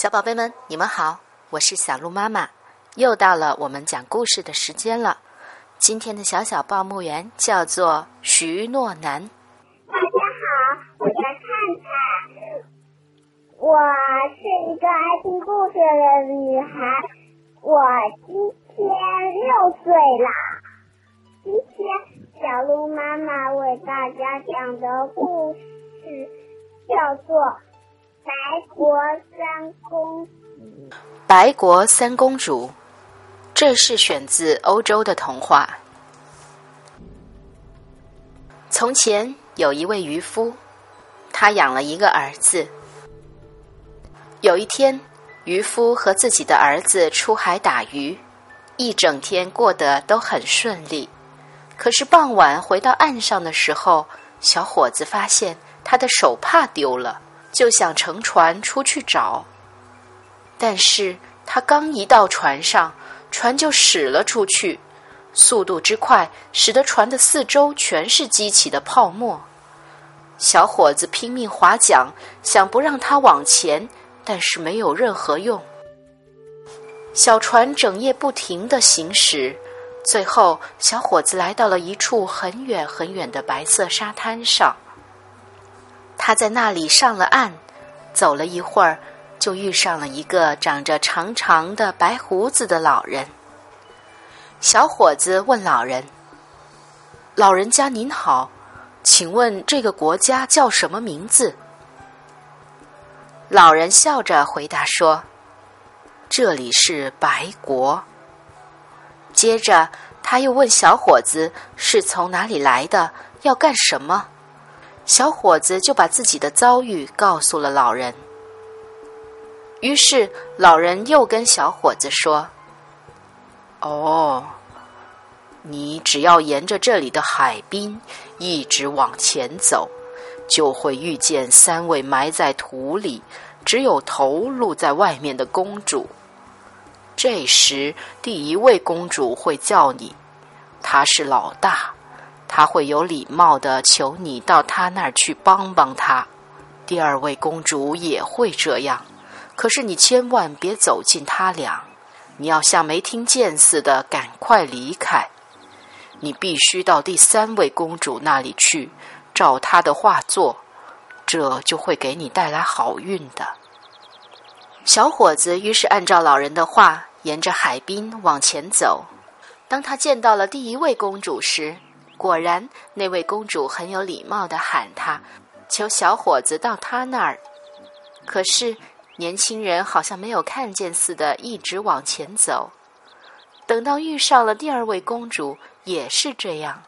小宝贝们，你们好，我是小鹿妈妈，又到了我们讲故事的时间了。今天的小小报幕员叫做徐诺南。大家好，我叫灿灿，我是一个爱听故事的女孩，我今天6岁了。今天小鹿妈妈为大家讲的故事叫做白国三公主，这是选自欧洲的童话。从前有一位渔夫，他养了一个儿子。有一天，渔夫和自己的儿子出海打鱼，一整天过得都很顺利。可是傍晚回到岸上的时候，小伙子发现他的手帕丢了，就想乘船出去找。但是他刚一到船上，船就驶了出去，速度之快使得船的四周全是激起的泡沫。小伙子拼命划桨，想不让它往前，但是没有任何用。小船整夜不停地行驶，最后小伙子来到了一处很远很远的白色沙滩上。他在那里上了岸，走了一会儿，就遇上了一个长着长长的白胡子的老人。小伙子问老人：“老人家您好，请问这个国家叫什么名字？”老人笑着回答说：“这里是白国。”接着他又问小伙子是从哪里来的，要干什么。小伙子就把自己的遭遇告诉了老人。于是老人又跟小伙子说：“哦，你只要沿着这里的海滨一直往前走，就会遇见3位埋在土里，只有头露在外面的公主。这时第1位公主会叫你，她是老大。他会有礼貌地求你到他那儿去帮帮他。第2位公主也会这样，可是你千万别走近他俩，你要像没听见似的赶快离开。你必须到第3位公主那里去，照她的话做，这就会给你带来好运的。”小伙子于是按照老人的话，沿着海滨往前走。当他见到了第1位公主时，果然，那位公主很有礼貌地喊他，求小伙子到他那儿。可是年轻人好像没有看见似的，一直往前走。等到遇上了第2位公主，也是这样。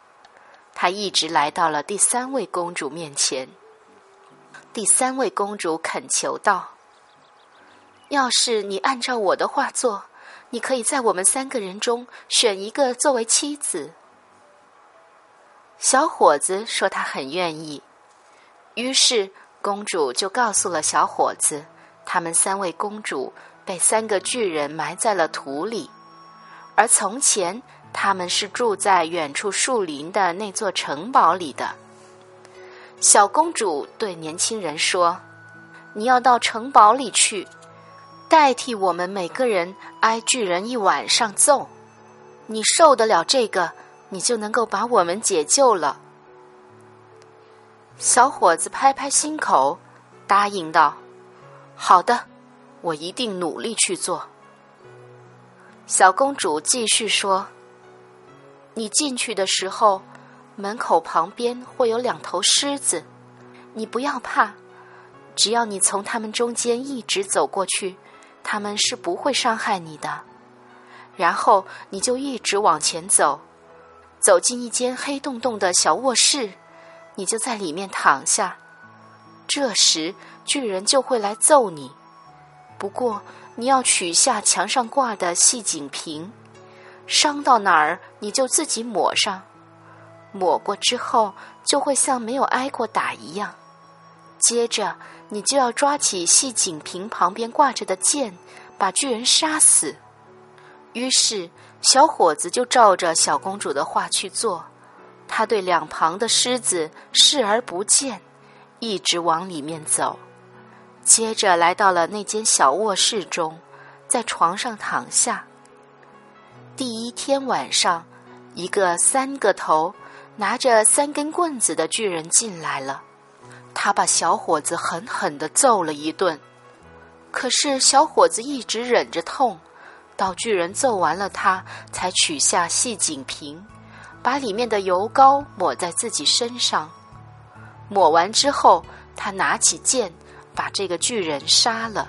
他一直来到了第3位公主面前。第3位公主恳求道：“要是你按照我的话做，你可以在我们3个人中选一个作为妻子。”小伙子说他很愿意，于是公主就告诉了小伙子，他们3位公主被3个巨人埋在了土里，而从前他们是住在远处树林的那座城堡里的。小公主对年轻人说：“你要到城堡里去，代替我们每个人挨巨人一晚上揍，你受得了这个，你就能够把我们解救了。”小伙子拍拍心口，答应道：“好的，我一定努力去做。”小公主继续说：“你进去的时候，门口旁边会有2头狮子，你不要怕，只要你从它们中间一直走过去，它们是不会伤害你的。然后你就一直往前走，走进一间黑洞洞的小卧室，你就在里面躺下。这时巨人就会来揍你，不过你要取下墙上挂的细颈瓶，伤到哪儿你就自己抹上，抹过之后就会像没有挨过打一样。接着你就要抓起细颈瓶旁边挂着的剑，把巨人杀死。”于是小伙子就照着小公主的话去做，他对两旁的狮子视而不见，一直往里面走。接着来到了那间小卧室中，在床上躺下。第一天晚上，一个三个头拿着三根棍子的巨人进来了，他把小伙子狠狠地揍了一顿。可是小伙子一直忍着痛，到巨人揍完了他，才取下细锦瓶，把里面的油膏抹在自己身上。抹完之后，他拿起剑，把这个巨人杀了。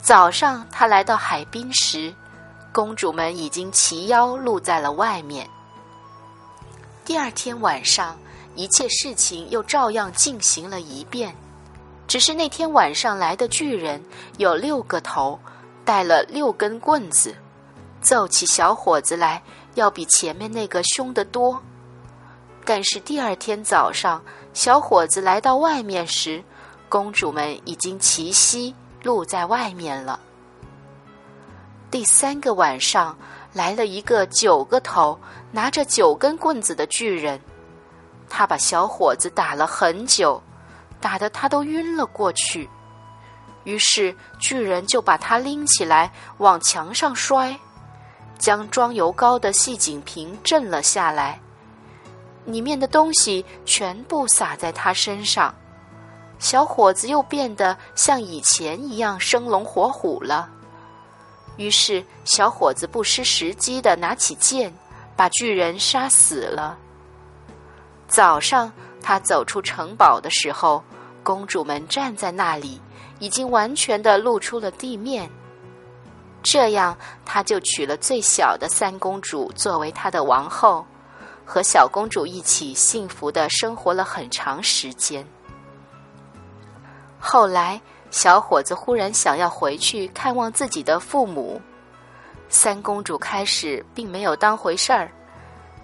早上他来到海滨时，公主们已经齐腰露在了外面。第二天晚上，一切事情又照样进行了一遍，只是那天晚上来的巨人有六个头，带了六根棍子，揍起小伙子来要比前面那个凶得多。但是第二天早上，小伙子来到外面时，公主们已经齐膝露在外面了。第三个晚上，来了一个九个头拿着九根棍子的巨人，他把小伙子打了很久，打得他都晕了过去。于是巨人就把他拎起来往墙上摔，将装油膏的细锦瓶震了下来，里面的东西全部洒在他身上。小伙子又变得像以前一样生龙活虎了。于是小伙子不失时机地拿起剑，把巨人杀死了。早上他走出城堡的时候，公主们站在那里，已经完全地露出了地面。这样他就娶了最小的三公主作为他的王后，和小公主一起幸福地生活了很长时间。后来小伙子忽然想要回去看望自己的父母，三公主开始并没有当回事儿，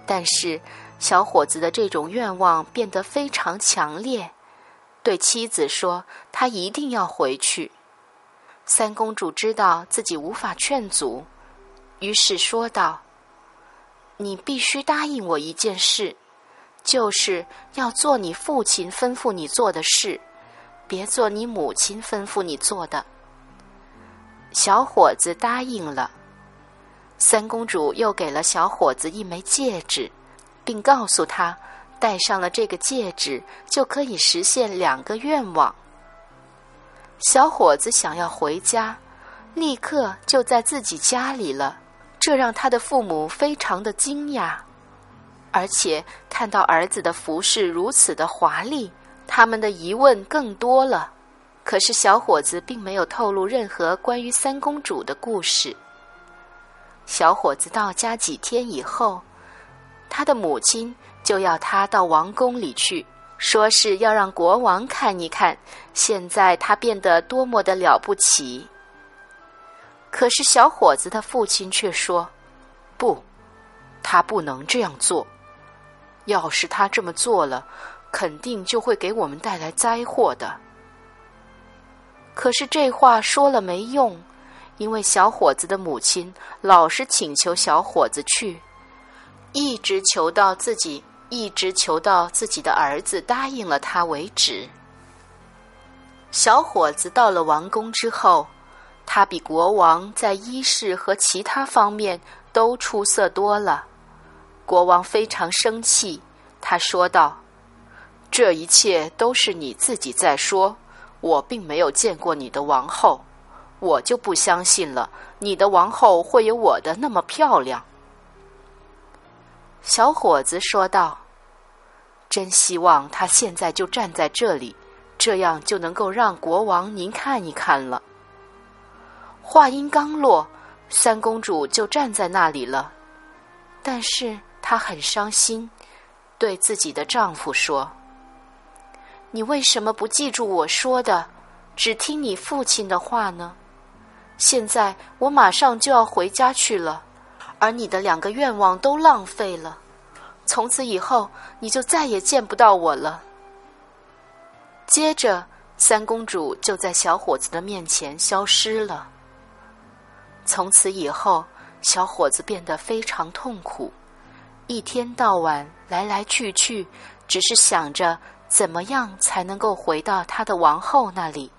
但是小伙子的这种愿望变得非常强烈，对妻子说他一定要回去。三公主知道自己无法劝阻，于是说道：你必须答应我一件事，就是要做你父亲吩咐你做的事，别做你母亲吩咐你做的。小伙子答应了。三公主又给了小伙子一枚戒指，并告诉他，戴上了这个戒指就可以实现2个愿望。小伙子想要回家，立刻就在自己家里了。这让他的父母非常的惊讶，而且看到儿子的服饰如此的华丽，他们的疑问更多了。可是小伙子并没有透露任何关于三公主的故事。小伙子到家几天以后，他的母亲就要他到王宫里去，说是要让国王看一看，现在他变得多么的了不起。可是小伙子的父亲却说：不，他不能这样做，要是他这么做了，肯定就会给我们带来灾祸的。可是这话说了没用，因为小伙子的母亲老是请求小伙子去，一直求到自己的儿子答应了他为止。小伙子到了王宫之后，他比国王在衣饰和其他方面都出色多了。国王非常生气，他说道：这一切都是你自己在说，我并没有见过你的王后，我就不相信了，你的王后会有我的那么漂亮。小伙子说道：真希望她现在就站在这里，这样就能够让国王您看一看了。话音刚落，三公主就站在那里了，但是她很伤心，对自己的丈夫说：你为什么不记住我说的，只听你父亲的话呢？现在我马上就要回家去了，而你的2个愿望都浪费了，从此以后你就再也见不到我了。接着三公主就在小伙子的面前消失了。从此以后，小伙子变得非常痛苦，一天到晚来来去去，只是想着怎么样才能够回到他的王后那里？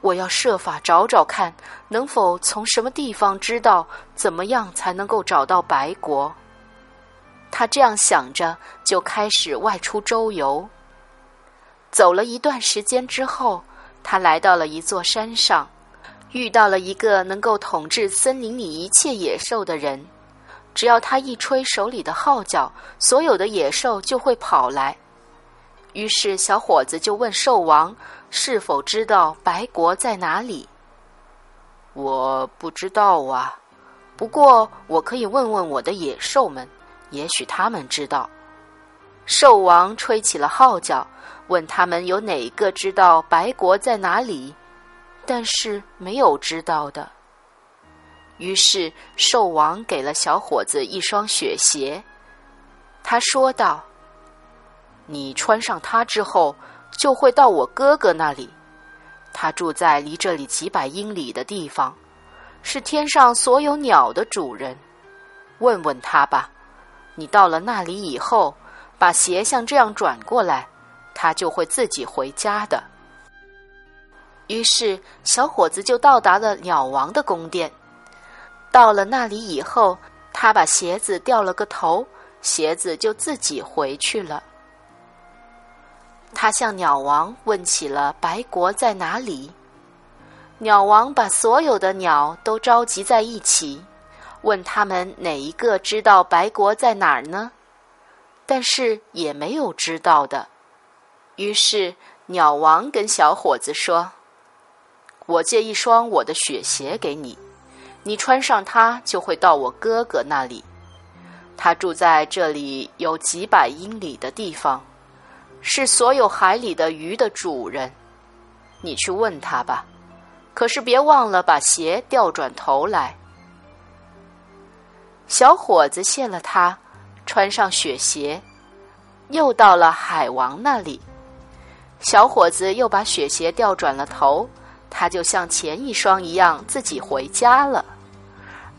我要设法找找看，能否从什么地方知道怎么样才能够找到白国。他这样想着，就开始外出周游。走了一段时间之后，他来到了一座山上，遇到了一个能够统治森林里一切野兽的人。只要他一吹手里的号角，所有的野兽就会跑来。于是小伙子就问兽王是否知道白国在哪里。我不知道啊，不过我可以问问我的野兽们，也许他们知道。兽王吹起了号角，问他们有哪个知道白国在哪里，但是没有知道的。于是兽王给了小伙子一双雪鞋，他说道：你穿上它之后，就会到我哥哥那里，他住在离这里几百英里的地方，是天上所有鸟的主人。问问他吧，你到了那里以后，把鞋像这样转过来，他就会自己回家的。于是小伙子就到达了鸟王的宫殿。到了那里以后，他把鞋子掉了个头，鞋子就自己回去了。他向鸟王问起了白国在哪里。鸟王把所有的鸟都召集在一起，问他们哪一个知道白国在哪儿呢？但是也没有知道的。于是鸟王跟小伙子说：我借一双我的雪鞋给你，你穿上它就会到我哥哥那里，他住在这里有几百英里的地方，是所有海里的鱼的主人。你去问他吧，可是别忘了把鞋调转头来。小伙子谢了他，穿上雪鞋，又到了海王那里。小伙子又把雪鞋调转了头，他就像前一双一样自己回家了。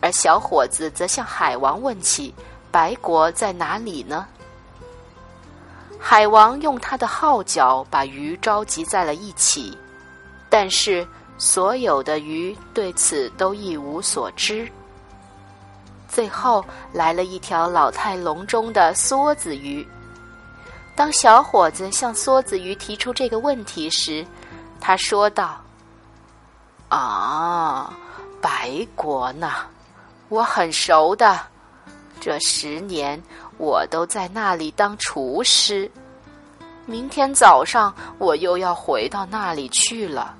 而小伙子则向海王问起白国在哪里呢？海王用他的号角把鱼召集在了一起，但是所有的鱼对此都一无所知。最后来了一条老态龙钟的梭子鱼。当小伙子向梭子鱼提出这个问题时，他说道：啊，白国呢？我很熟的，这10年我都在那里当厨师。明天早上我又要回到那里去了，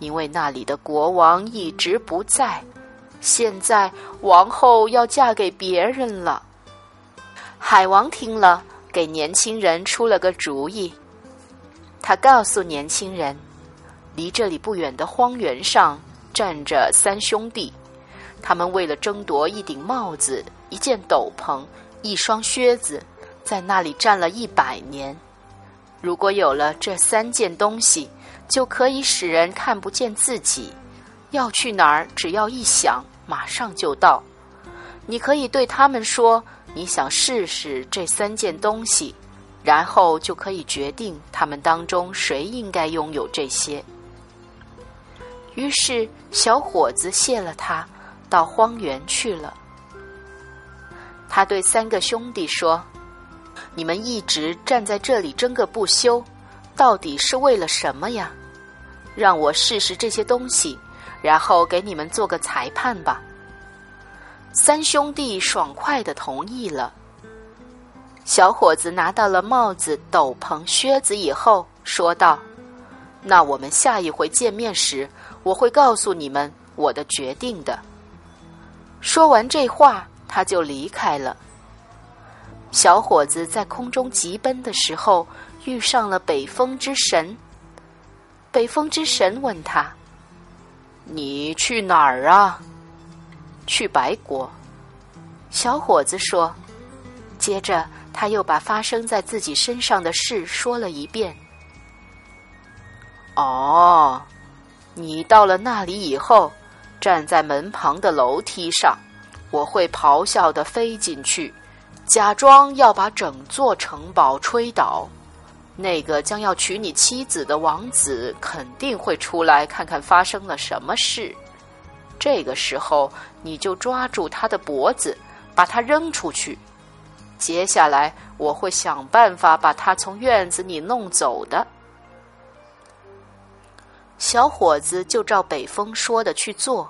因为那里的国王一直不在，现在王后要嫁给别人了。海王听了，给年轻人出了个主意。他告诉年轻人，离这里不远的荒原上站着三兄弟，他们为了争夺一顶帽子、一件斗篷、一双靴子，在那里站了100年。如果有了这3件东西，就可以使人看不见自己，要去哪儿只要一想，马上就到。你可以对他们说你想试试这3件东西，然后就可以决定他们当中谁应该拥有这些。于是小伙子谢了他，到荒原去了。他对3个兄弟说：你们一直站在这里争个不休，到底是为了什么呀？让我试试这些东西，然后给你们做个裁判吧。3兄弟爽快地同意了。小伙子拿到了帽子、斗篷、靴子以后，说道：那我们下一回见面时，我会告诉你们我的决定的。说完这话，他就离开了。小伙子在空中疾奔的时候，遇上了北风之神。北风之神问他：你去哪儿啊？去白国。小伙子说。接着他又把发生在自己身上的事说了一遍。哦，你到了那里以后，站在门旁的楼梯上，我会咆哮地飞进去，假装要把整座城堡吹倒，那个将要娶你妻子的王子肯定会出来看看发生了什么事。这个时候，你就抓住他的脖子，把他扔出去。接下来，我会想办法把他从院子里弄走的。”小伙子就照北风说的去做。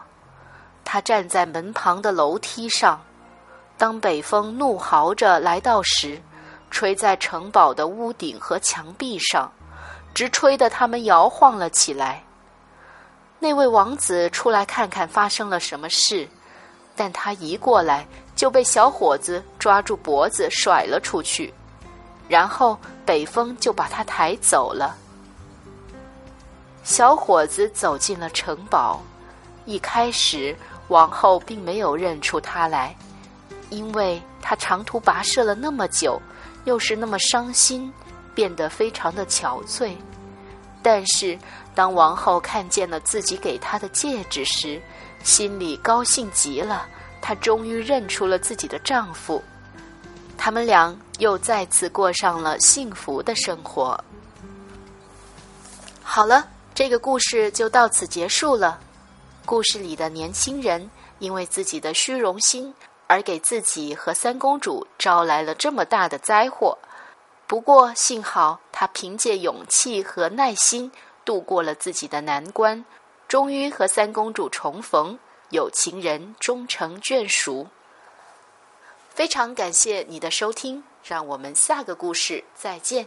他站在门旁的楼梯上，当北风怒嚎着来到时，吹在城堡的屋顶和墙壁上，直吹得他们摇晃了起来。那位王子出来看看发生了什么事，但他一过来就被小伙子抓住脖子甩了出去，然后北风就把他抬走了。小伙子走进了城堡，一开始王后并没有认出他来，因为他长途跋涉了那么久，又是那么伤心，变得非常的憔悴。但是当王后看见了自己给他的戒指时，心里高兴极了，她终于认出了自己的丈夫。他们俩又再次过上了幸福的生活。好了，这个故事就到此结束了。故事里的年轻人因为自己的虚荣心而给自己和三公主招来了这么大的灾祸，不过幸好他凭借勇气和耐心度过了自己的难关，终于和三公主重逢，有情人终成眷属。非常感谢你的收听，让我们下个故事再见。